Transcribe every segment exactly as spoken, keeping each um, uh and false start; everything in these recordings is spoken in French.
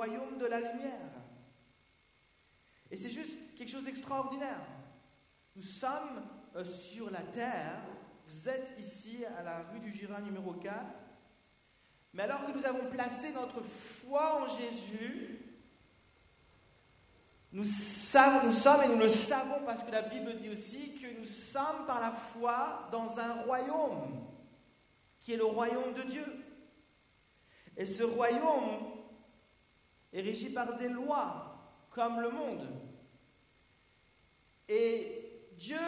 royaume de la lumière. Et c'est juste quelque chose d'extraordinaire. Nous sommes euh, sur la terre, vous êtes ici à la rue du Girin numéro quatre, mais alors que nous avons placé notre foi en Jésus, nous, savons, nous sommes, et nous le savons parce que la Bible dit aussi, que nous sommes par la foi dans un royaume, qui est le royaume de Dieu. Et ce royaume est régi par des lois, comme le monde. Et Dieu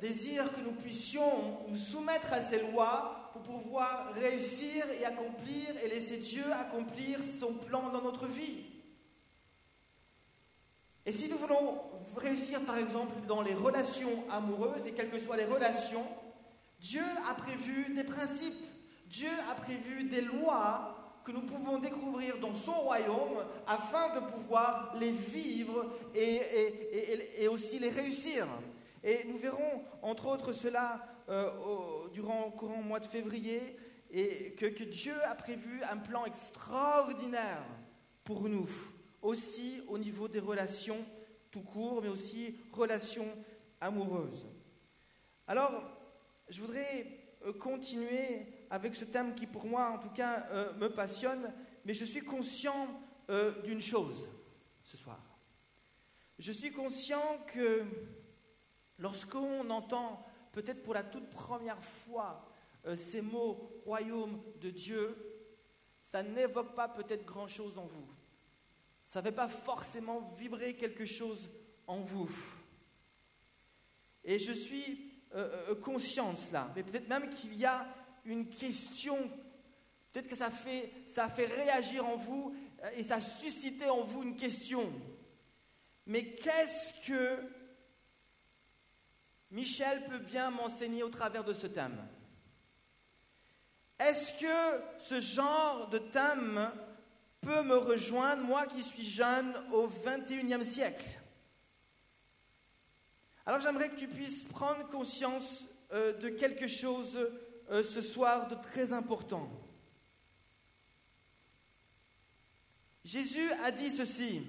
désire que nous puissions nous soumettre à ces lois pour pouvoir réussir et accomplir et laisser Dieu accomplir son plan dans notre vie. Et si nous voulons réussir, par exemple, dans les relations amoureuses, et quelles que soient les relations, Dieu a prévu des principes, Dieu a prévu des lois que nous pouvons découvrir dans son royaume afin de pouvoir les vivre et, et, et, et aussi les réussir. Et nous verrons, entre autres, cela euh, au, durant le courant mois de février, et que, que Dieu a prévu un plan extraordinaire pour nous, aussi au niveau des relations tout court, mais aussi relations amoureuses. Alors, je voudrais continuer avec ce thème qui, pour moi, en tout cas, euh, me passionne, mais je suis conscient euh, d'une chose ce soir. Je suis conscient que lorsqu'on entend, peut-être pour la toute première fois, euh, ces mots « royaume de Dieu », ça n'évoque pas peut-être grand-chose en vous. Ça ne fait pas forcément vibrer quelque chose en vous. Et je suis euh, conscient de cela, mais peut-être même qu'il y a une question, peut-être que ça fait, ça fait réagir en vous et ça suscite en vous une question. Mais qu'est-ce que Michel peut bien m'enseigner au travers de ce thème? Est-ce que ce genre de thème peut me rejoindre, moi qui suis jeune, au vingt et unième siècle? Alors j'aimerais que tu puisses prendre conscience euh, de quelque chose Euh, ce soir de très important. Jésus a dit ceci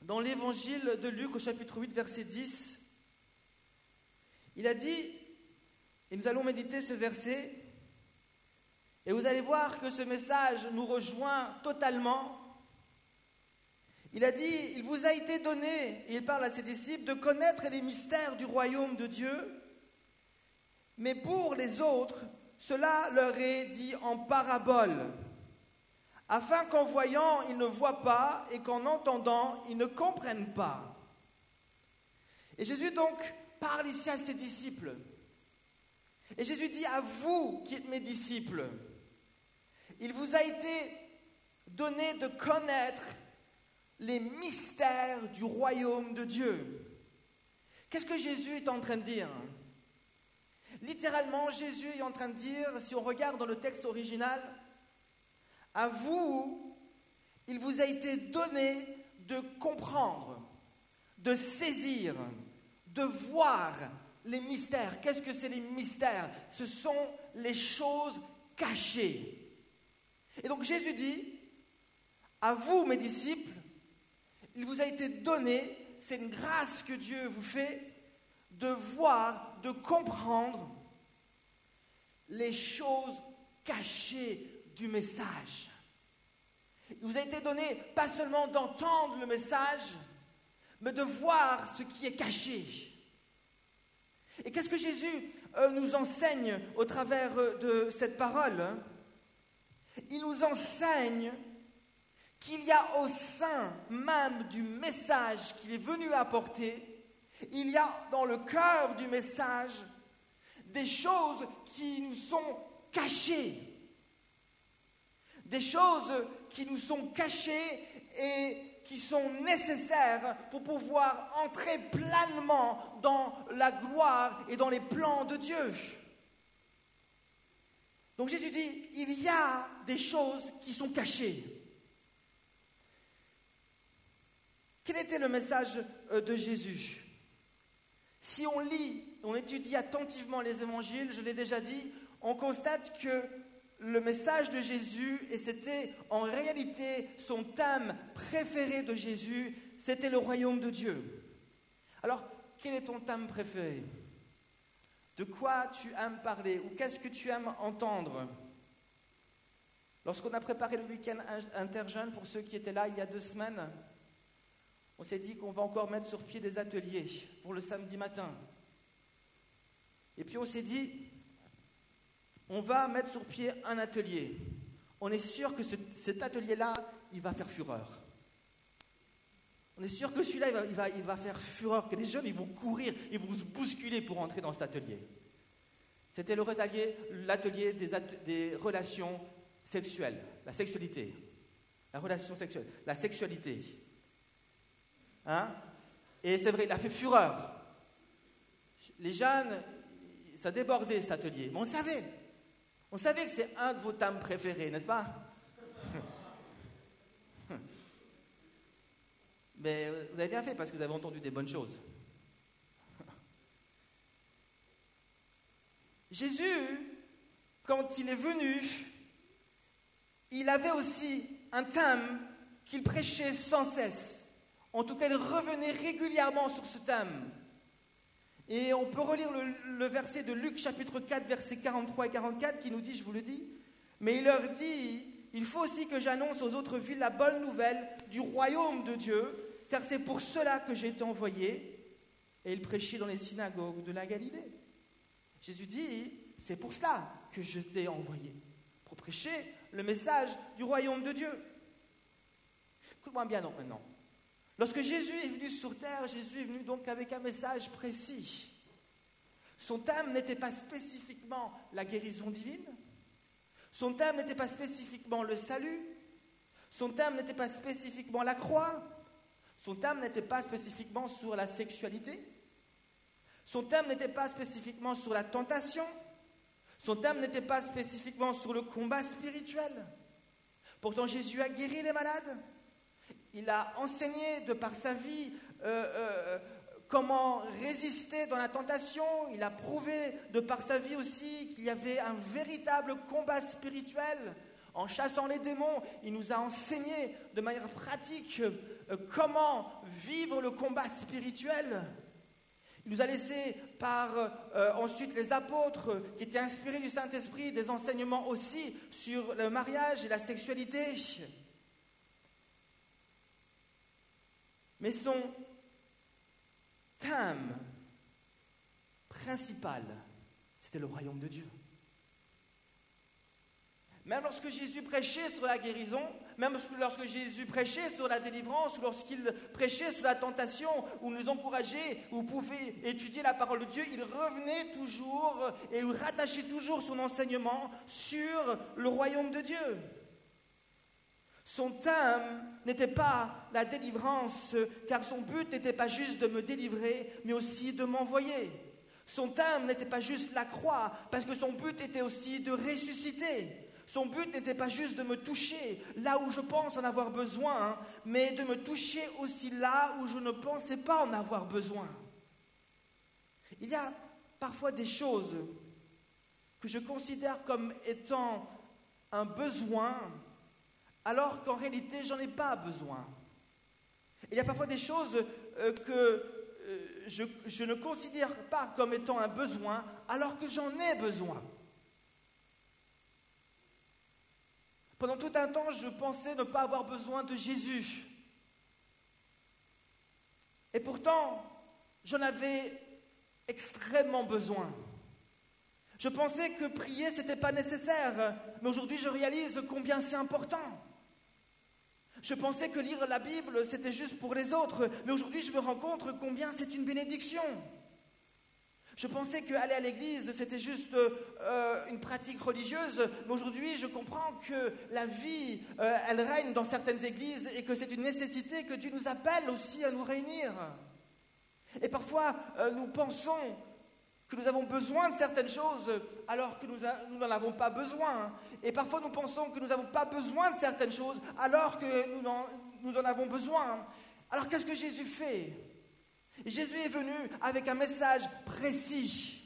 dans l'évangile de Luc au chapitre huit, verset dix. Il a dit, et nous allons méditer ce verset, et vous allez voir que ce message nous rejoint totalement. Il a dit, il vous a été donné, et il parle à ses disciples, de connaître les mystères du royaume de Dieu. Mais pour les autres, cela leur est dit en parabole, afin qu'en voyant, ils ne voient pas, et qu'en entendant, ils ne comprennent pas. Et Jésus donc parle ici à ses disciples. Et Jésus dit à vous qui êtes mes disciples, il vous a été donné de connaître les mystères du royaume de Dieu. Qu'est-ce que Jésus est en train de dire ? Littéralement, Jésus est en train de dire, si on regarde dans le texte original, « À vous, il vous a été donné de comprendre, de saisir, de voir les mystères. » Qu'est-ce que c'est les mystères ? Ce sont les choses cachées. Et donc Jésus dit, « À vous, mes disciples, il vous a été donné, c'est une grâce que Dieu vous fait, de voir, de comprendre les choses cachées du message. Il vous a été donné pas seulement d'entendre le message, mais de voir ce qui est caché. Et qu'est-ce que Jésus euh, nous enseigne au travers euh, de cette parole ? Il nous enseigne qu'il y a au sein même du message qu'il est venu apporter, il y a dans le cœur du message des choses qui nous sont cachées. Des choses qui nous sont cachées et qui sont nécessaires pour pouvoir entrer pleinement dans la gloire et dans les plans de Dieu. Donc Jésus dit, il y a des choses qui sont cachées. Quel était le message de Jésus ? Si on lit, on étudie attentivement les évangiles, je l'ai déjà dit, on constate que le message de Jésus, et c'était en réalité son thème préféré de Jésus, c'était le royaume de Dieu. Alors, quel est ton thème préféré? De quoi tu aimes parler? Ou qu'est-ce que tu aimes entendre? Lorsqu'on a préparé le week-end Interjeunes, pour ceux qui étaient là il y a deux semaines, on s'est dit qu'on va encore mettre sur pied des ateliers pour le samedi matin. Et puis on s'est dit, on va mettre sur pied un atelier. On est sûr que ce, cet atelier-là, il va faire fureur. On est sûr que celui-là, il va, il va, il va faire fureur, que les jeunes, ils vont courir, ils vont se bousculer pour entrer dans cet atelier. C'était le atelier, l'atelier des, at- des relations sexuelles, la sexualité. La relation sexuelle, la sexualité. Hein? Et c'est vrai, il a fait fureur. Les jeunes, ça débordait cet atelier, mais on savait. On savait que c'est un de vos thèmes préférés, n'est-ce pas? Mais vous avez bien fait parce que vous avez entendu des bonnes choses. Jésus, quand il est venu, il avait aussi un thème qu'il prêchait sans cesse. En tout cas, il revenait régulièrement sur ce thème. Et on peut relire le, le verset de Luc chapitre quatre, versets quarante-trois et quarante-quatre, qui nous dit, je vous le dis, « Mais il leur dit, il faut aussi que j'annonce aux autres villes la bonne nouvelle du royaume de Dieu, car c'est pour cela que j'ai été envoyé. » Et il prêchait dans les synagogues de la Galilée. Jésus dit, « C'est pour cela que je t'ai envoyé, pour prêcher le message du royaume de Dieu. » Écoute-moi bien maintenant. Lorsque Jésus est venu sur terre, Jésus est venu donc avec un message précis. Son thème n'était pas spécifiquement la guérison divine. Son thème n'était pas spécifiquement le salut. Son thème n'était pas spécifiquement la croix. Son thème n'était pas spécifiquement sur la sexualité. Son thème n'était pas spécifiquement sur la tentation. Son thème n'était pas spécifiquement sur le combat spirituel. Pourtant, Jésus a guéri les malades. Il a enseigné de par sa vie euh, euh, comment résister dans la tentation. Il a prouvé de par sa vie aussi qu'il y avait un véritable combat spirituel. En chassant les démons, il nous a enseigné de manière pratique euh, comment vivre le combat spirituel. Il nous a laissé par euh, ensuite les apôtres euh, qui étaient inspirés du Saint-Esprit, des enseignements aussi sur le mariage et la sexualité. Mais son thème principal, c'était le royaume de Dieu. Même lorsque Jésus prêchait sur la guérison, même lorsque Jésus prêchait sur la délivrance, lorsqu'il prêchait sur la tentation, ou nous encourageait, ou pouvait étudier la parole de Dieu, il revenait toujours et rattachait toujours son enseignement sur le royaume de Dieu. Son thème n'était pas la délivrance, car son but n'était pas juste de me délivrer, mais aussi de m'envoyer. Son thème n'était pas juste la croix, parce que son but était aussi de ressusciter. Son but n'était pas juste de me toucher là où je pense en avoir besoin, mais de me toucher aussi là où je ne pensais pas en avoir besoin. Il y a parfois des choses que je considère comme étant un besoin, alors qu'en réalité, j'en ai pas besoin. Il y a parfois des choses euh, que euh, je, je ne considère pas comme étant un besoin, alors que j'en ai besoin. Pendant tout un temps, je pensais ne pas avoir besoin de Jésus. Et pourtant, j'en avais extrêmement besoin. Je pensais que prier, c'était pas nécessaire, mais aujourd'hui, je réalise combien c'est important. Je pensais que lire la Bible, c'était juste pour les autres, mais aujourd'hui, je me rends compte combien c'est une bénédiction. Je pensais qu'aller à l'église, c'était juste euh, une pratique religieuse, mais aujourd'hui, je comprends que la vie, euh, elle règne dans certaines églises et que c'est une nécessité que Dieu nous appelle aussi à nous réunir. Et parfois, euh, nous pensons que nous avons besoin de certaines choses alors que nous, a, nous n'en avons pas besoin. Et parfois nous pensons que nous n'avons pas besoin de certaines choses alors que nous en, nous en avons besoin. Alors qu'est-ce que Jésus fait? Jésus est venu avec un message précis,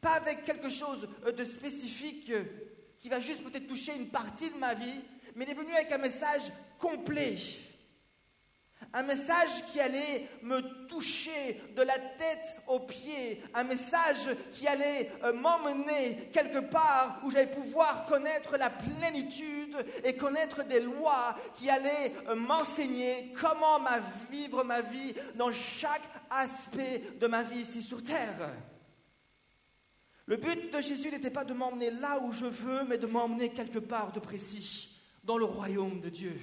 pas avec quelque chose de spécifique qui va juste peut-être toucher une partie de ma vie, mais il est venu avec un message complet. Un message qui allait me toucher de la tête aux pieds. Un message qui allait m'emmener quelque part où j'allais pouvoir connaître la plénitude et connaître des lois qui allaient m'enseigner comment ma vivre ma vie dans chaque aspect de ma vie ici sur terre. Le but de Jésus n'était pas de m'emmener là où je veux, mais de m'emmener quelque part de précis, dans le royaume de Dieu.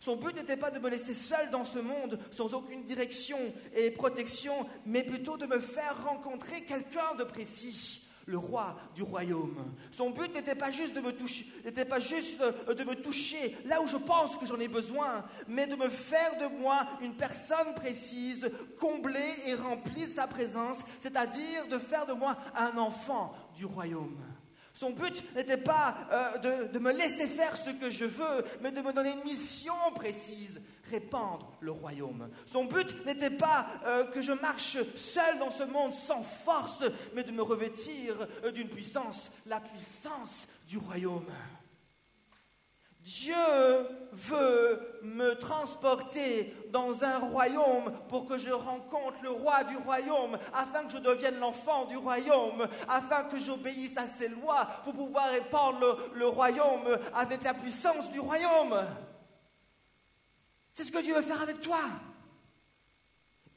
Son but n'était pas de me laisser seul dans ce monde, sans aucune direction et protection, mais plutôt de me faire rencontrer quelqu'un de précis, le roi du royaume. Son but n'était pas juste de me toucher, n'était pas juste de me toucher là où je pense que j'en ai besoin, mais de me faire de moi une personne précise, comblée et remplie de sa présence, c'est-à-dire de faire de moi un enfant du royaume. Son but n'était pas euh, de, de me laisser faire ce que je veux, mais de me donner une mission précise, répandre le royaume. Son but n'était pas euh, que je marche seul dans ce monde sans force, mais de me revêtir euh, d'une puissance, la puissance du royaume. Dieu veut me transporter dans un royaume pour que je rencontre le roi du royaume, afin que je devienne l'enfant du royaume, afin que j'obéisse à ses lois pour pouvoir répandre le, le royaume avec la puissance du royaume. C'est ce que Dieu veut faire avec toi.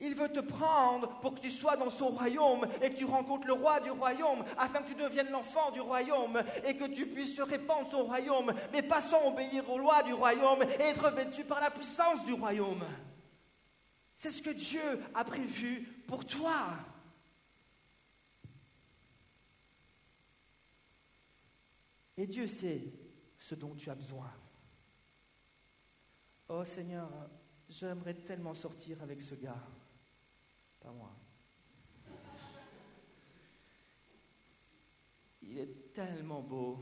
Il veut te prendre pour que tu sois dans son royaume et que tu rencontres le roi du royaume, afin que tu deviennes l'enfant du royaume et que tu puisses se répandre son royaume, mais pas sans obéir aux lois du royaume et être revêtu par la puissance du royaume. C'est ce que Dieu a prévu pour toi. Et Dieu sait ce dont tu as besoin. Oh Seigneur, j'aimerais tellement sortir avec ce gars. Pas moi. Il est tellement beau.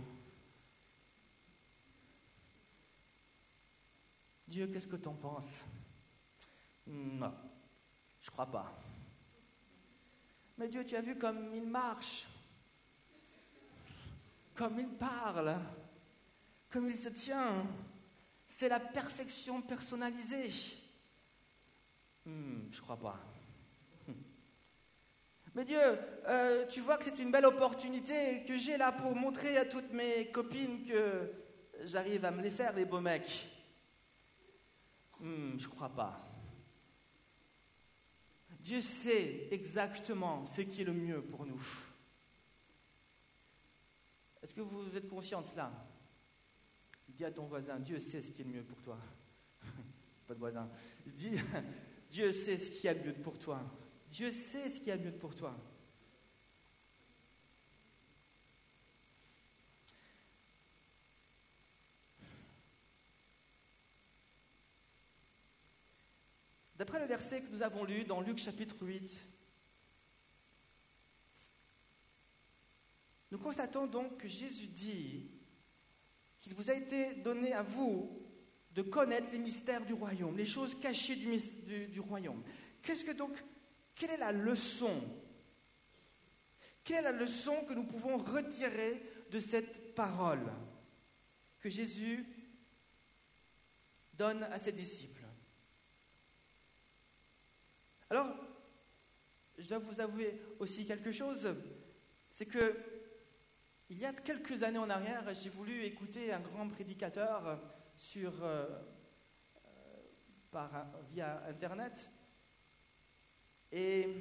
Dieu, qu'est-ce que t'en penses? Non, je crois pas. Mais Dieu, tu as vu comme il marche, comme il parle, comme il se tient. C'est la perfection personnalisée. Hmm, je crois pas. Mais Dieu, euh, tu vois que c'est une belle opportunité que j'ai là pour montrer à toutes mes copines que j'arrive à me les faire, les beaux mecs. Hmm, je crois pas. Dieu sait exactement ce qui est le mieux pour nous. Est-ce que vous êtes conscients de cela? Dis à ton voisin, Dieu sait ce qui est le mieux pour toi. Pas de voisin. Dis, Dieu sait ce qu'il y a de mieux pour toi. Dieu sait ce qu'il y a de mieux pour toi. D'après le verset que nous avons lu dans Luc chapitre huit, nous constatons donc que Jésus dit qu'il vous a été donné à vous de connaître les mystères du royaume, les choses cachées du, du, du royaume. Qu'est-ce que donc, quelle est la leçon? Quelle est la leçon que nous pouvons retirer de cette parole que Jésus donne à ses disciples? Alors, je dois vous avouer aussi quelque chose, c'est que il y a quelques années en arrière, j'ai voulu écouter un grand prédicateur sur, euh, par, via Internet. Et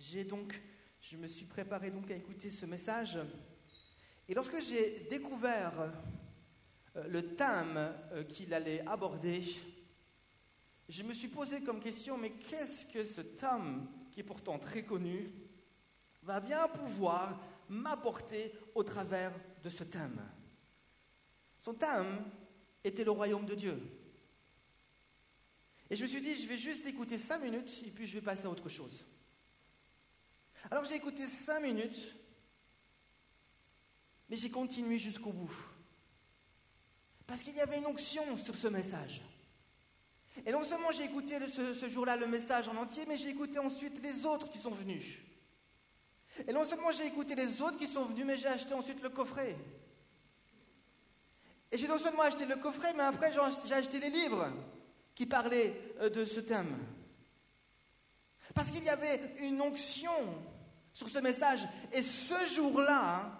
j'ai donc, je me suis préparé donc à écouter ce message. Et lorsque j'ai découvert euh, le thème euh, qu'il allait aborder, je me suis posé comme question, mais qu'est-ce que ce thème, qui est pourtant très connu, va bien pouvoir m'apporter au travers de ce thème. Son thème était le royaume de Dieu. Et je me suis dit, je vais juste écouter cinq minutes et puis je vais passer à autre chose. Alors j'ai écouté cinq minutes, mais j'ai continué jusqu'au bout. Parce qu'il y avait une onction sur ce message. Et non seulement j'ai écouté ce, ce jour-là le message en entier, mais j'ai écouté ensuite les autres qui sont venus. Et non seulement j'ai écouté les autres qui sont venus, mais j'ai acheté ensuite le coffret. Et j'ai non seulement acheté le coffret, mais après j'ai acheté les livres qui parlaient de ce thème. Parce qu'il y avait une onction sur ce message. Et ce jour-là,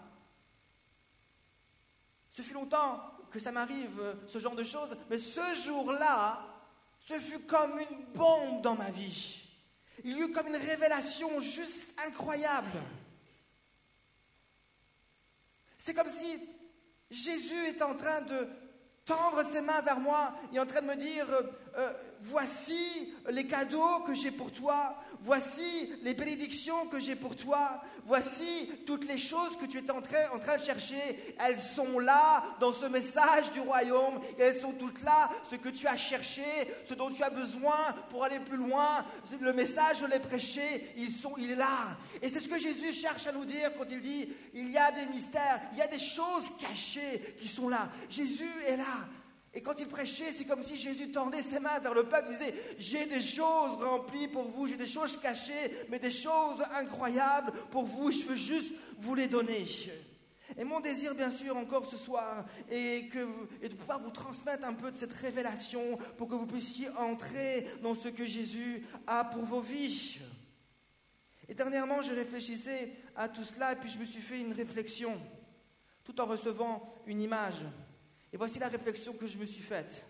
ce fut longtemps que ça m'arrive, ce genre de choses, mais ce jour-là, ce fut comme une bombe dans ma vie. Il y eut comme une révélation juste incroyable. C'est comme si Jésus était en train de tendre ses mains vers moi et en train de me dire euh, euh, voici les cadeaux que j'ai pour toi, voici les bénédictions que j'ai pour toi, voici toutes les choses que tu es en train, en train de chercher. Elles sont là dans ce message du royaume, et elles sont toutes là, ce que tu as cherché, ce dont tu as besoin pour aller plus loin. Le message, je l'ai prêché, ils sont, il est là. Et c'est ce que Jésus cherche à nous dire quand il dit il y a des mystères, il y a des choses cachées qui sont là. Jésus est là. Et quand il prêchait, c'est comme si Jésus tendait ses mains vers le peuple, il disait « J'ai des choses remplies pour vous, j'ai des choses cachées, mais des choses incroyables pour vous, je veux juste vous les donner. » Et mon désir, bien sûr, encore ce soir, est, que, est de pouvoir vous transmettre un peu de cette révélation pour que vous puissiez entrer dans ce que Jésus a pour vos vies. Et dernièrement, je réfléchissais à tout cela, et puis je me suis fait une réflexion, tout en recevant une image. Et voici la réflexion que je me suis faite.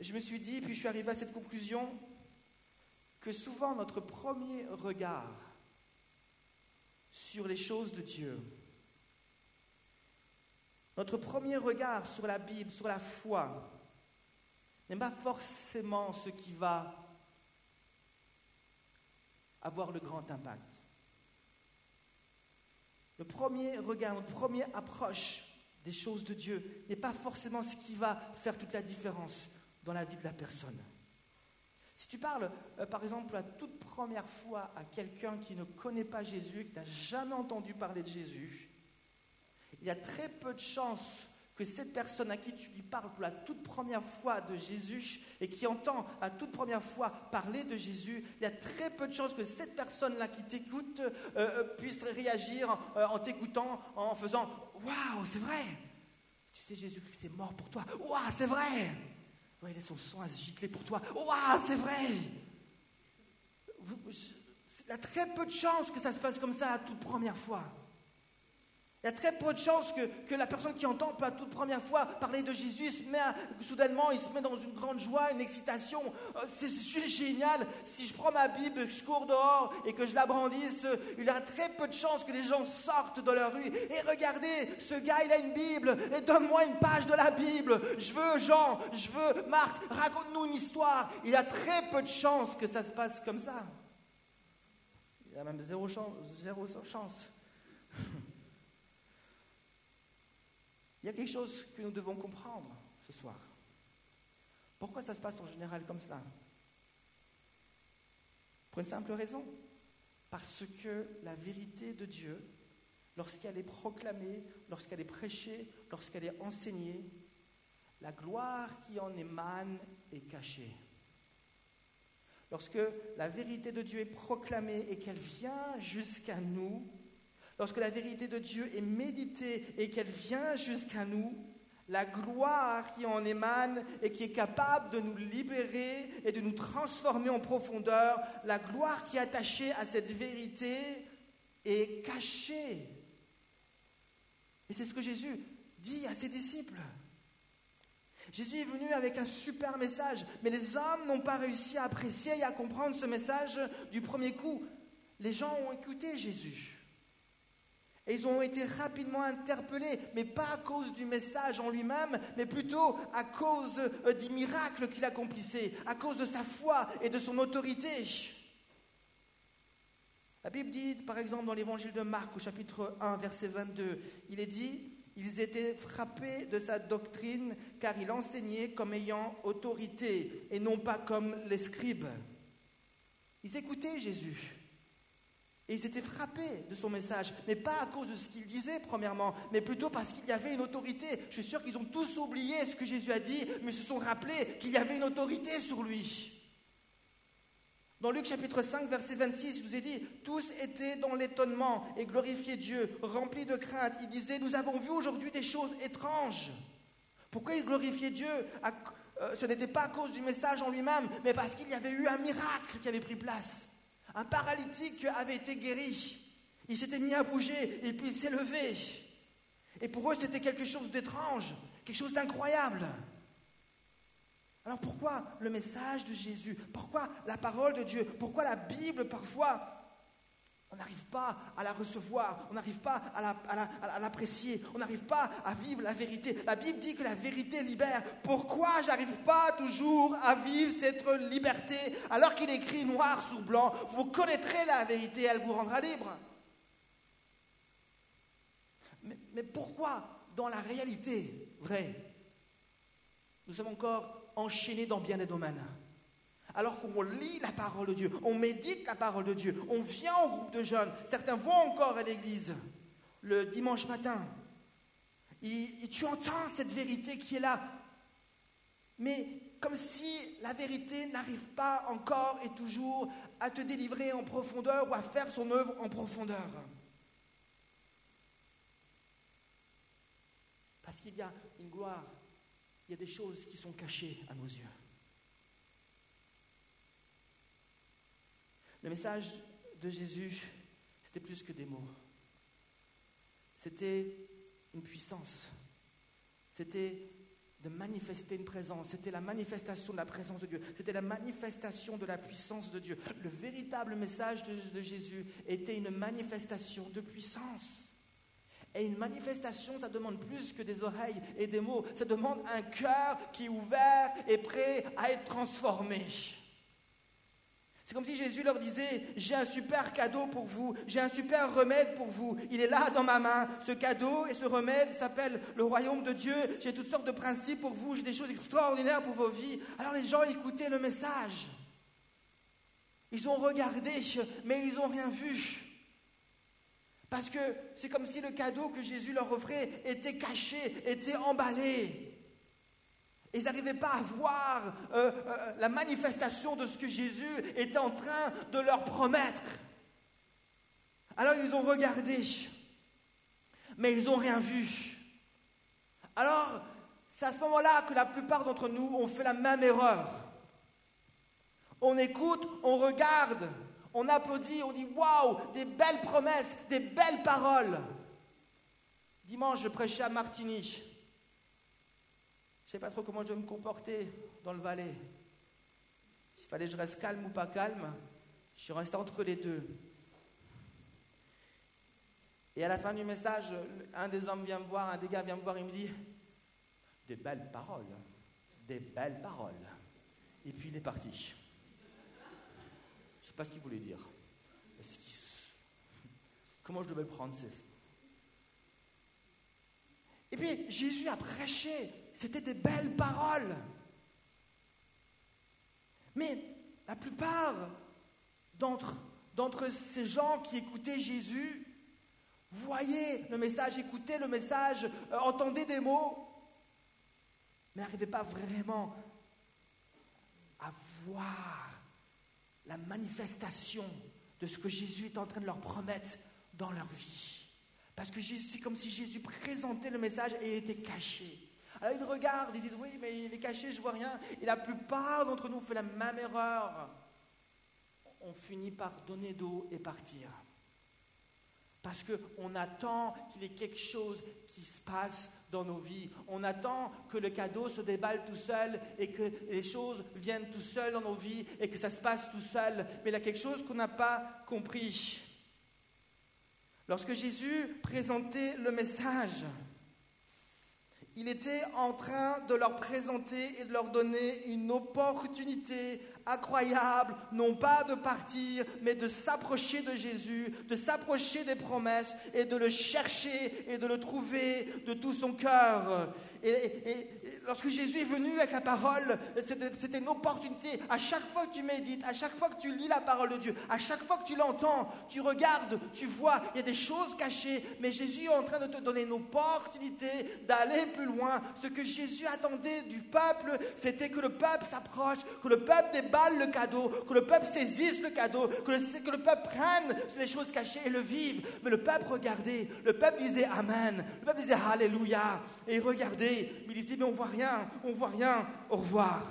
Je me suis dit, puis je suis arrivé à cette conclusion, que souvent notre premier regard sur les choses de Dieu, notre premier regard sur la Bible, sur la foi, n'est pas forcément ce qui va avoir le grand impact. Le premier regard, notre première approche des choses de Dieu n'est pas forcément ce qui va faire toute la différence dans la vie de la personne. Si tu parles, euh, par exemple, pour la toute première fois à quelqu'un qui ne connaît pas Jésus, qui n'a jamais entendu parler de Jésus, il y a très peu de chances que cette personne à qui tu lui parles pour la toute première fois de Jésus et qui entend la toute première fois parler de Jésus, il y a très peu de chances que cette personne-là qui t'écoute euh, euh, puisse réagir euh, en t'écoutant, en faisant « Waouh, c'est vrai !» Tu sais, Jésus-Christ est mort pour toi. « Waouh, c'est vrai !» « Il a son sang à se gicler pour toi. « Waouh, c'est vrai !» Il y a très peu de chances que ça se passe comme ça la toute première fois. Il y a très peu de chances que, que la personne qui entend pour la toute première fois parler de Jésus se met à, soudainement, il se met dans une grande joie, une excitation. C'est juste génial. Si je prends ma Bible, que je cours dehors et que je la brandisse, il y a très peu de chances que les gens sortent de leur rue. Et regardez, ce gars, il a une Bible. Et donne-moi une page de la Bible. Je veux Jean, je veux Marc. Raconte-nous une histoire. Il y a très peu de chances que ça se passe comme ça. Il y a même zéro chance. Zéro chance. Il y a quelque chose que nous devons comprendre ce soir. Pourquoi ça se passe en général comme cela? Pour une simple raison. Parce que la vérité de Dieu, lorsqu'elle est proclamée, lorsqu'elle est prêchée, lorsqu'elle est enseignée, la gloire qui en émane est cachée. Lorsque la vérité de Dieu est proclamée et qu'elle vient jusqu'à nous, lorsque la vérité de Dieu est méditée et qu'elle vient jusqu'à nous, la gloire qui en émane et qui est capable de nous libérer et de nous transformer en profondeur, la gloire qui est attachée à cette vérité est cachée. Et c'est ce que Jésus dit à ses disciples. Jésus est venu avec un super message, mais les hommes n'ont pas réussi à apprécier et à comprendre ce message du premier coup. Les gens ont écouté Jésus. Et ils ont été rapidement interpellés, mais pas à cause du message en lui-même, mais plutôt à cause euh, des miracles qu'il accomplissait, à cause de sa foi et de son autorité. La Bible dit, par exemple, dans l'évangile de Marc, au chapitre un, verset vingt-deux, il est dit « Ils étaient frappés de sa doctrine, car il enseignait comme ayant autorité, et non pas comme les scribes. » Ils écoutaient Jésus. Et ils étaient frappés de son message, mais pas à cause de ce qu'il disait premièrement, mais plutôt parce qu'il y avait une autorité. Je suis sûr qu'ils ont tous oublié ce que Jésus a dit, mais se sont rappelés qu'il y avait une autorité sur lui. Dans Luc chapitre cinq, verset vingt-six, il nous est dit « Tous étaient dans l'étonnement et glorifiaient Dieu, remplis de crainte. » Ils disaient « Nous avons vu aujourd'hui des choses étranges. » Pourquoi ils glorifiaient Dieu ? Ce n'était pas à cause du message en lui-même, mais parce qu'il y avait eu un miracle qui avait pris place. Un paralytique avait été guéri. Il s'était mis à bouger et puis il s'est levé. Et pour eux, c'était quelque chose d'étrange, quelque chose d'incroyable. Alors pourquoi le message de Jésus ? Pourquoi la parole de Dieu ? Pourquoi la Bible, parfois, on n'arrive pas à la recevoir, on n'arrive pas à, la, à, la, à l'apprécier, on n'arrive pas à vivre la vérité. La Bible dit que la vérité libère. Pourquoi j'arrive pas toujours à vivre cette liberté alors qu'il écrit noir sur blanc ? Vous connaîtrez la vérité, elle vous rendra libre. Mais, mais pourquoi, dans la réalité vraie, nous sommes encore enchaînés dans bien des domaines, alors qu'on lit la parole de Dieu, on médite la parole de Dieu, on vient au groupe de jeunes, certains vont encore à l'église le dimanche matin, et, et tu entends cette vérité qui est là, mais comme si la vérité n'arrive pas encore et toujours à te délivrer en profondeur ou à faire son œuvre en profondeur. Parce qu'il y a une gloire, il y a des choses qui sont cachées à nos yeux. Le message de Jésus, c'était plus que des mots. C'était une puissance. C'était de manifester une présence. C'était la manifestation de la présence de Dieu. C'était la manifestation de la puissance de Dieu. Le véritable message de, de Jésus était une manifestation de puissance. Et une manifestation, ça demande plus que des oreilles et des mots. Ça demande un cœur qui est ouvert et prêt à être transformé. C'est comme si Jésus leur disait « J'ai un super cadeau pour vous, j'ai un super remède pour vous. Il est là dans ma main. Ce cadeau et ce remède s'appelle le royaume de Dieu. J'ai toutes sortes de principes pour vous, j'ai des choses extraordinaires pour vos vies. » Alors les gens écoutaient le message. Ils ont regardé, mais ils n'ont rien vu. Parce que c'est comme si le cadeau que Jésus leur offrait était caché, était emballé. Ils n'arrivaient pas à voir euh, euh, la manifestation de ce que Jésus était en train de leur promettre. Alors ils ont regardé, mais ils n'ont rien vu. Alors, c'est à ce moment-là que la plupart d'entre nous ont fait la même erreur. On écoute, on regarde. On applaudit, on dit « Waouh, des belles promesses, des belles paroles !» Dimanche, je prêchais à Martigny. Je ne sais pas trop comment je vais me comporter dans le Valais. S'il fallait que je reste calme ou pas calme, je suis resté entre les deux. Et à la fin du message, un des hommes vient me voir, un des gars vient me voir, il me dit « Des belles paroles, des belles paroles !» Et puis il est parti. Je ne sais pas ce qu'il voulait dire. Est-ce qu'il... Comment je devais le prendre, c'est... Et puis, Jésus a prêché. C'était des belles paroles. Mais la plupart d'entre, d'entre ces gens qui écoutaient Jésus voyaient le message, écoutaient le message, euh, entendaient des mots, mais n'arrivaient pas vraiment à voir la manifestation de ce que Jésus est en train de leur promettre dans leur vie. Parce que Jésus, c'est comme si Jésus présentait le message et il était caché. Alors ils regardent, ils disent « Oui, mais il est caché, je vois rien. » Et la plupart d'entre nous fait la même erreur. On finit par donner dos et partir. Parce qu'on attend qu'il y ait quelque chose qui se passe dans nos vies. On attend que le cadeau se déballe tout seul et que les choses viennent tout seul dans nos vies et que ça se passe tout seul. Mais il y a quelque chose qu'on n'a pas compris. Lorsque Jésus présentait le message, il était en train de leur présenter et de leur donner une opportunité incroyable, non pas de partir, mais de s'approcher de Jésus, de s'approcher des promesses et de le chercher et de le trouver de tout son cœur. Et, et, et lorsque Jésus est venu avec la parole, c'était, c'était une opportunité. À chaque fois que tu médites, à chaque fois que tu lis la parole de Dieu, à chaque fois que tu l'entends, tu regardes, tu vois, il y a des choses cachées, mais Jésus est en train de te donner une opportunité d'aller plus loin. Ce que Jésus attendait du peuple, c'était que le peuple s'approche, que le peuple déballe le cadeau, que le peuple saisisse le cadeau, que le, que le peuple prenne les choses cachées et le vive. Mais le peuple regardait, le peuple disait Amen, le peuple disait Alléluia, et il regardait, mais il disait mais on voit rien, on voit rien, au revoir.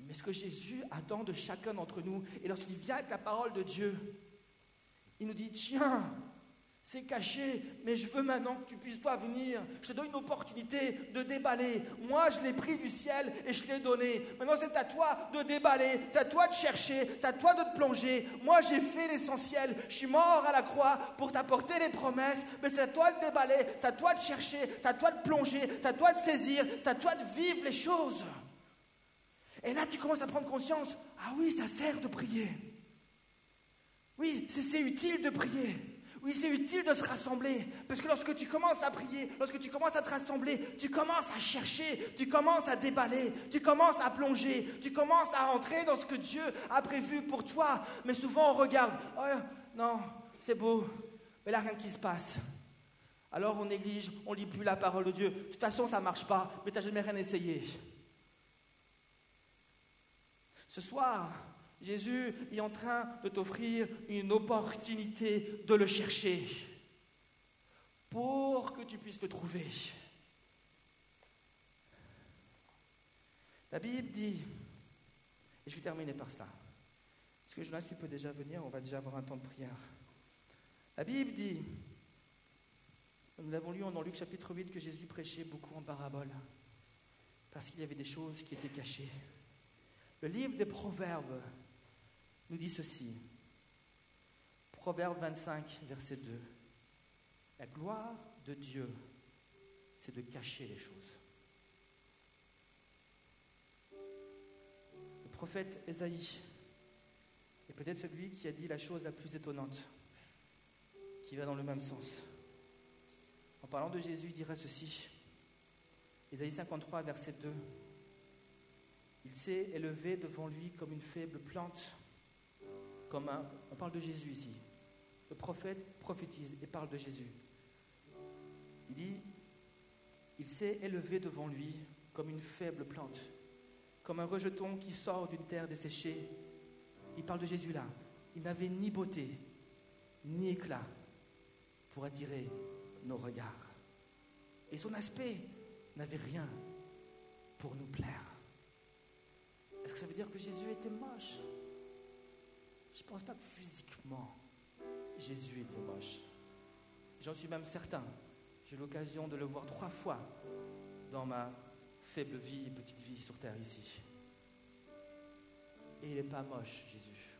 Mais ce que Jésus attend de chacun d'entre nous, et lorsqu'il vient avec la parole de Dieu, il nous dit tiens, c'est caché, mais je veux maintenant que tu puisses toi venir. Je te donne une opportunité de déballer. Moi, je l'ai pris du ciel et je l'ai donné. Maintenant, c'est à toi de déballer, c'est à toi de chercher, c'est à toi de te plonger. Moi, j'ai fait l'essentiel. Je suis mort à la croix pour t'apporter les promesses, mais c'est à toi de déballer, c'est à toi de chercher, c'est à toi de plonger, c'est à toi de saisir, c'est à toi de vivre les choses. Et là, tu commences à prendre conscience. Ah oui, ça sert de prier. Oui, c'est, c'est utile de prier. Oui, c'est utile de se rassembler, parce que lorsque tu commences à prier, lorsque tu commences à te rassembler, tu commences à chercher, tu commences à déballer, tu commences à plonger, tu commences à entrer dans ce que Dieu a prévu pour toi. Mais souvent on regarde, oh, non, c'est beau, mais là rien qui se passe. Alors on néglige, on ne lit plus la parole de Dieu. De toute façon ça ne marche pas, mais tu n'as jamais rien essayé. Ce soir, Jésus est en train de t'offrir une opportunité de le chercher pour que tu puisses le trouver. La Bible dit, et je vais terminer par cela, est-ce que Jonas, tu peux déjà venir, on va déjà avoir un temps de prière. La Bible dit, nous l'avons lu en Luc chapitre huit, que Jésus prêchait beaucoup en parabole, parce qu'il y avait des choses qui étaient cachées. Le livre des Proverbes nous dit ceci, Proverbe vingt-cinq, verset deux, la gloire de Dieu, c'est de cacher les choses. Le prophète Ésaïe est peut-être celui qui a dit la chose la plus étonnante, qui va dans le même sens. En parlant de Jésus, il dirait ceci, Ésaïe cinquante-trois, verset deux, il s'est élevé devant lui comme une faible plante. Comme un, on parle de Jésus ici. Le prophète prophétise et parle de Jésus. Il dit, il s'est élevé devant lui comme une faible plante, comme un rejeton qui sort d'une terre desséchée. Il parle de Jésus là. Il n'avait ni beauté, ni éclat pour attirer nos regards. Et son aspect n'avait rien pour nous plaire. Est-ce que ça veut dire que Jésus était moche? Je ne pense pas que physiquement, Jésus était moche. J'en suis même certain. J'ai eu l'occasion de le voir trois fois dans ma faible vie et petite vie sur terre ici. Et il n'est pas moche, Jésus.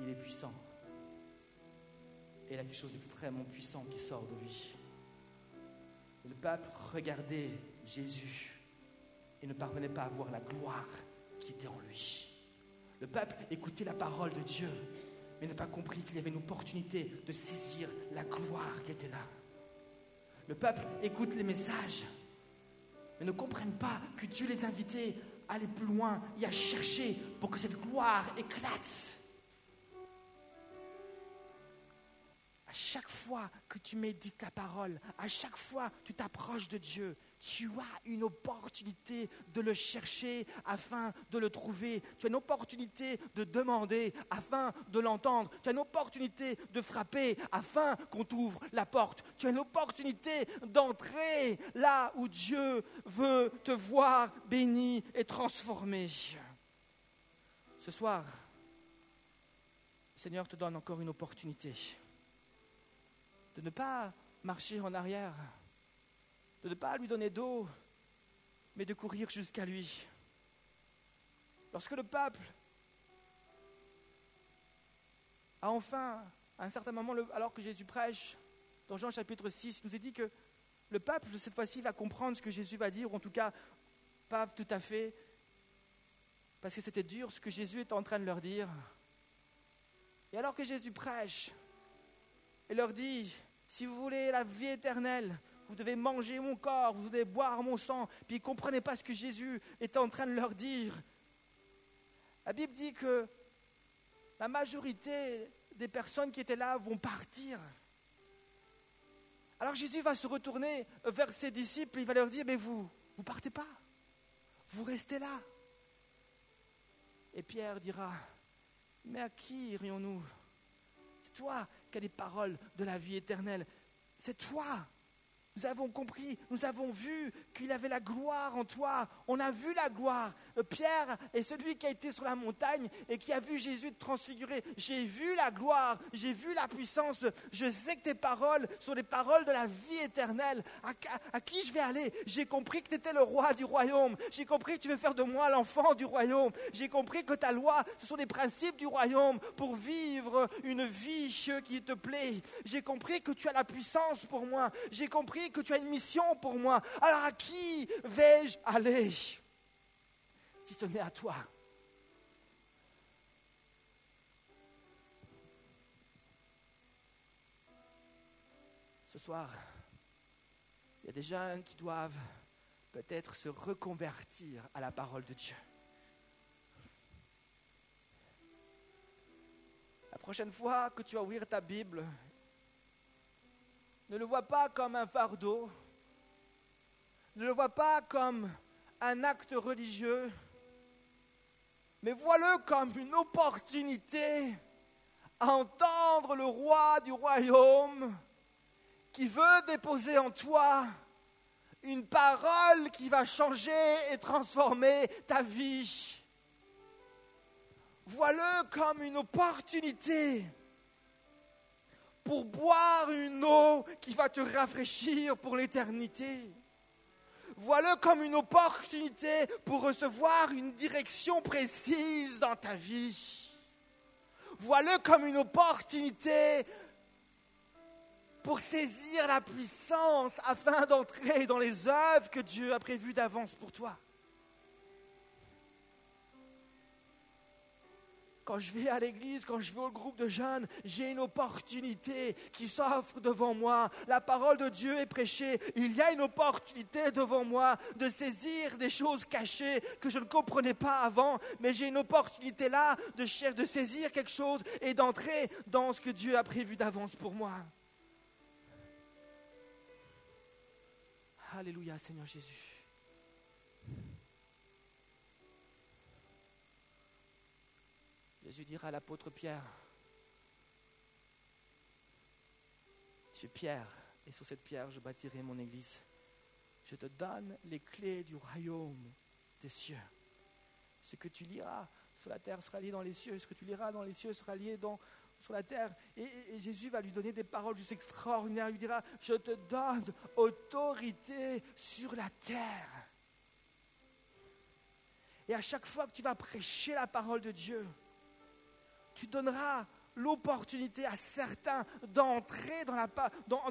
Il est puissant. Et il a quelque chose d'extrêmement puissant qui sort de lui. Le peuple regardait Jésus. Il ne parvenait pas à voir la gloire qui était en lui. Le peuple écoutait la parole de Dieu, mais n'a pas compris qu'il y avait une opportunité de saisir la gloire qui était là. Le peuple écoute les messages, mais ne comprennent pas que Dieu les invitait à aller plus loin et à chercher pour que cette gloire éclate. À chaque fois que tu médites la parole, à chaque fois que tu t'approches de Dieu, tu as une opportunité de le chercher afin de le trouver. Tu as une opportunité de demander afin de l'entendre. Tu as une opportunité de frapper afin qu'on t'ouvre la porte. Tu as une opportunité d'entrer là où Dieu veut te voir béni et transformé. Ce soir, le Seigneur te donne encore une opportunité de ne pas marcher en arrière, de ne pas lui donner d'eau, mais de courir jusqu'à lui. Lorsque le peuple a enfin, à un certain moment, alors que Jésus prêche, dans Jean chapitre six, il nous est dit que le peuple, cette fois-ci, va comprendre ce que Jésus va dire, ou en tout cas, pas tout à fait, parce que c'était dur ce que Jésus était en train de leur dire. Et alors que Jésus prêche, et leur dit, Si vous voulez la vie éternelle, vous devez manger mon corps, vous devez boire mon sang. Puis ils ne comprenaient pas ce que Jésus était en train de leur dire. La Bible dit que la majorité des personnes qui étaient là vont partir. Alors Jésus va se retourner vers ses disciples, il va leur dire « Mais vous, vous partez pas, vous restez là. » Et Pierre dira « Mais à qui irions-nous ? C'est toi qui as les paroles de la vie éternelle, c'est toi. Nous avons compris, nous avons vu qu'il avait la gloire en toi, on a vu la gloire. Pierre est celui qui a été sur la montagne et qui a vu Jésus te transfigurer. J'ai vu la gloire, j'ai vu la puissance, je sais que tes paroles sont les paroles de la vie éternelle. À, à, à qui je vais aller ? J'ai compris que tu étais le roi du royaume, j'ai compris que tu veux faire de moi l'enfant du royaume, j'ai compris que ta loi, ce sont les principes du royaume pour vivre une vie qui te plaît. J'ai compris que tu as la puissance pour moi, j'ai compris que tu as une mission pour moi, alors à qui vais-je aller si ce n'est à toi ? Ce soir, il y a des jeunes qui doivent peut-être se reconvertir à la parole de Dieu. La prochaine fois que tu vas ouvrir ta Bible, ne le vois pas comme un fardeau, ne le vois pas comme un acte religieux, mais vois-le comme une opportunité à entendre le roi du royaume qui veut déposer en toi une parole qui va changer et transformer ta vie. Vois-le comme une opportunité pour boire une eau qui va te rafraîchir pour l'éternité. Vois-le comme une opportunité pour recevoir une direction précise dans ta vie. Vois-le comme une opportunité pour saisir la puissance afin d'entrer dans les œuvres que Dieu a prévues d'avance pour toi. Quand je vais à l'église, quand je vais au groupe de jeunes, j'ai une opportunité qui s'offre devant moi. La parole de Dieu est prêchée. Il y a une opportunité devant moi de saisir des choses cachées que je ne comprenais pas avant. Mais j'ai une opportunité là de chercher, de saisir quelque chose et d'entrer dans ce que Dieu a prévu d'avance pour moi. Alléluia, Seigneur Jésus. Jésus dira à l'apôtre Pierre, « Tu es Pierre, et sur cette pierre je bâtirai mon église. Je te donne les clés du royaume des cieux. Ce que tu liras sur la terre sera lié dans les cieux, ce que tu liras dans les cieux sera lié dans, sur la terre. » et, et, et Jésus va lui donner des paroles juste extraordinaires. Il lui dira, « Je te donne autorité sur la terre. » Et à chaque fois que tu vas prêcher la parole de Dieu, tu donneras l'opportunité à certains d'entrer dans, la,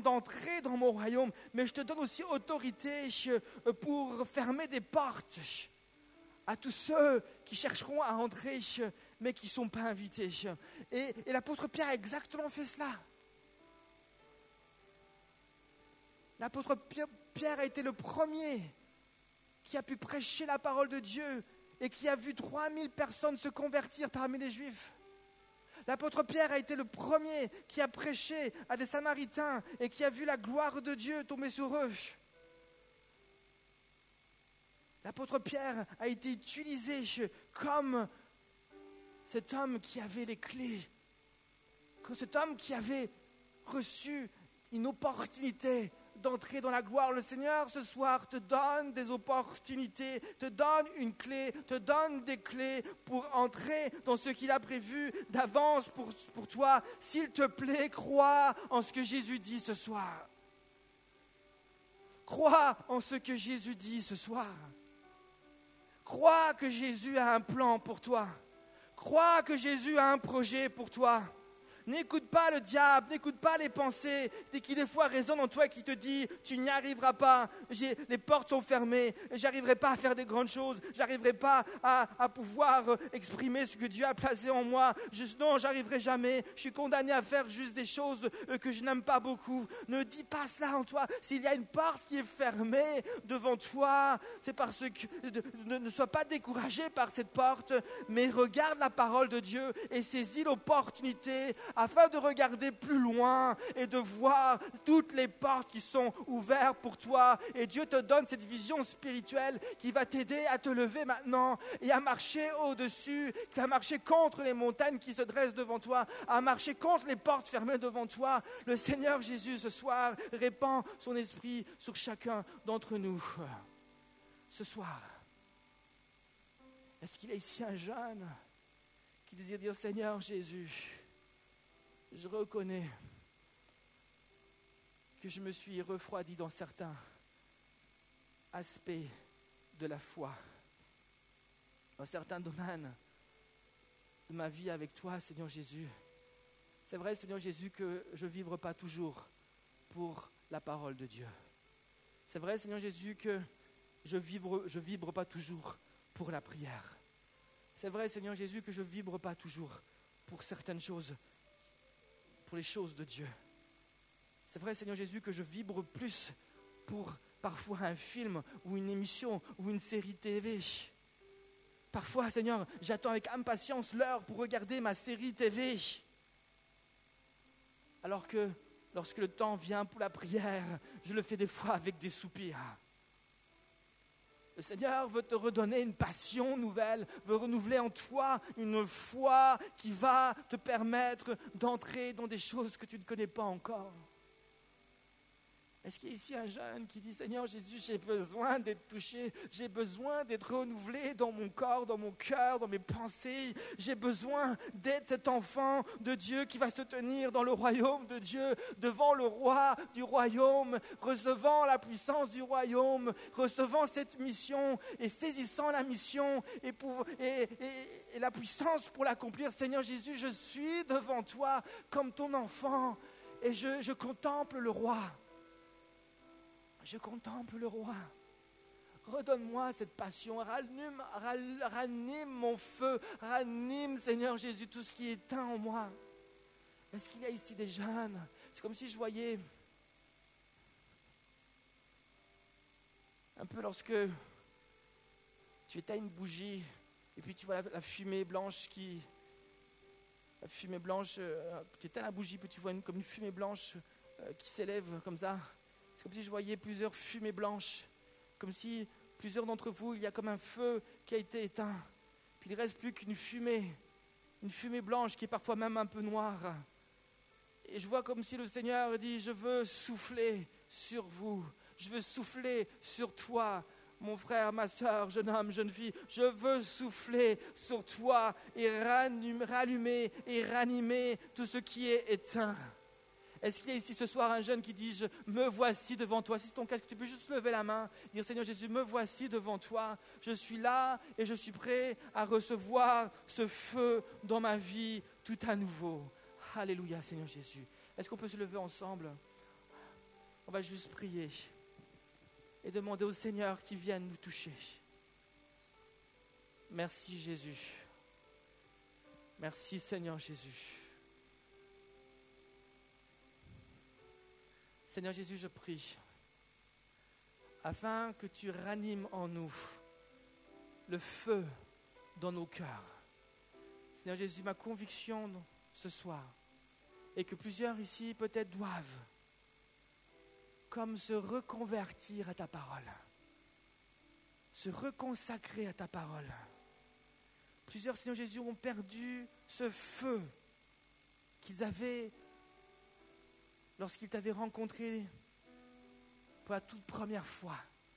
d'entrer dans mon royaume. Mais je te donne aussi autorité pour fermer des portes à tous ceux qui chercheront à entrer, mais qui ne sont pas invités. Et, et l'apôtre Pierre a exactement fait cela. L'apôtre Pierre a été le premier qui a pu prêcher la parole de Dieu et qui a vu trois mille personnes se convertir parmi les Juifs. L'apôtre Pierre a été le premier qui a prêché à des Samaritains et qui a vu la gloire de Dieu tomber sur eux. L'apôtre Pierre a été utilisé comme cet homme qui avait les clés, comme cet homme qui avait reçu une opportunité d'entrer dans la gloire. Le Seigneur, ce soir, te donne des opportunités, te donne une clé, te donne des clés pour entrer dans ce qu'il a prévu d'avance pour, pour toi. S'il te plaît, crois en ce que Jésus dit ce soir. Crois en ce que Jésus dit ce soir. Crois que Jésus a un plan pour toi. Crois que Jésus a un projet pour toi. N'écoute pas le diable, n'écoute pas les pensées qui des fois résonnent en toi et qui te dit « tu n'y arriveras pas, j'ai, les portes sont fermées, j'arriverai pas à faire des grandes choses, j'arriverai pas à, à pouvoir exprimer ce que Dieu a placé en moi, je, non, j'arriverai jamais, je suis condamné à faire juste des choses que je n'aime pas beaucoup ». Ne dis pas cela en toi. S'il y a une porte qui est fermée devant toi, c'est parce que de, ne, ne sois pas découragé par cette porte, mais regarde la parole de Dieu et saisis l'opportunité afin de regarder plus loin et de voir toutes les portes qui sont ouvertes pour toi. Et Dieu te donne cette vision spirituelle qui va t'aider à te lever maintenant et à marcher au-dessus, à marcher contre les montagnes qui se dressent devant toi, à marcher contre les portes fermées devant toi. Le Seigneur Jésus ce soir répand son esprit sur chacun d'entre nous. Ce soir, est-ce qu'il y a ici un jeune qui désire dire « Seigneur Jésus, je reconnais que je me suis refroidi dans certains aspects de la foi, dans certains domaines de ma vie avec toi, Seigneur Jésus. C'est vrai, Seigneur Jésus, que je ne vivrai pas toujours pour la parole de Dieu. C'est vrai, Seigneur Jésus, que je ne vibre, je vibre pas toujours pour la prière. C'est vrai, Seigneur Jésus, que je ne vibre pas toujours pour certaines choses, pour les choses de Dieu. C'est vrai, Seigneur Jésus, que je vibre plus pour parfois un film ou une émission ou une série T V. Parfois, Seigneur, j'attends avec impatience l'heure pour regarder ma série T V. Alors que lorsque le temps vient pour la prière, je le fais des fois avec des soupirs. Le Seigneur veut te redonner une passion nouvelle, veut renouveler en toi une foi qui va te permettre d'entrer dans des choses que tu ne connais pas encore. Est-ce qu'il y a ici un jeune qui dit « Seigneur Jésus, j'ai besoin d'être touché, j'ai besoin d'être renouvelé dans mon corps, dans mon cœur, dans mes pensées, j'ai besoin d'être cet enfant de Dieu qui va se tenir dans le royaume de Dieu, devant le roi du royaume, recevant la puissance du royaume, recevant cette mission et saisissant la mission et, pour, et, et, et la puissance pour l'accomplir. Seigneur Jésus, je suis devant toi comme ton enfant et je, je contemple le roi. Je contemple le roi. Redonne-moi cette passion. Ranime, ranime mon feu. Ranime, Seigneur Jésus, tout ce qui est éteint en moi. » Est-ce qu'il y a ici des jeunes ? C'est comme si je voyais un peu lorsque tu éteins une bougie et puis tu vois la, la fumée blanche qui, la fumée blanche, euh, tu éteins la bougie puis tu vois une, comme une fumée blanche euh, qui s'élève comme ça. C'est comme si je voyais plusieurs fumées blanches, comme si plusieurs d'entre vous, il y a comme un feu qui a été éteint. Puis il ne reste plus qu'une fumée, une fumée blanche qui est parfois même un peu noire. Et je vois comme si le Seigneur dit « Je veux souffler sur vous, je veux souffler sur toi. » Mon frère, ma soeur, jeune homme, jeune fille, je veux souffler sur toi et rallumer et ranimer tout ce qui est éteint. Est-ce qu'il y a ici ce soir un jeune qui dit « Je me voici devant toi ». Si c'est ton cas, tu peux juste lever la main, dire « Seigneur Jésus, me voici devant toi. Je suis là et je suis prêt à recevoir ce feu dans ma vie tout à nouveau. » Alléluia, Seigneur Jésus. Est-ce qu'on peut se lever ensemble ? On va juste prier et demander au Seigneur qu'il vienne nous toucher. Merci Jésus. Merci Seigneur Jésus. Seigneur Jésus, je prie, afin que tu ranimes en nous le feu dans nos cœurs. Seigneur Jésus, ma conviction ce soir, et que plusieurs ici peut-être doivent, comme se reconvertir à ta parole, se reconsacrer à ta parole. Plusieurs, Seigneur Jésus, ont perdu ce feu qu'ils avaient lorsqu'il t'avait rencontré pour la toute première fois.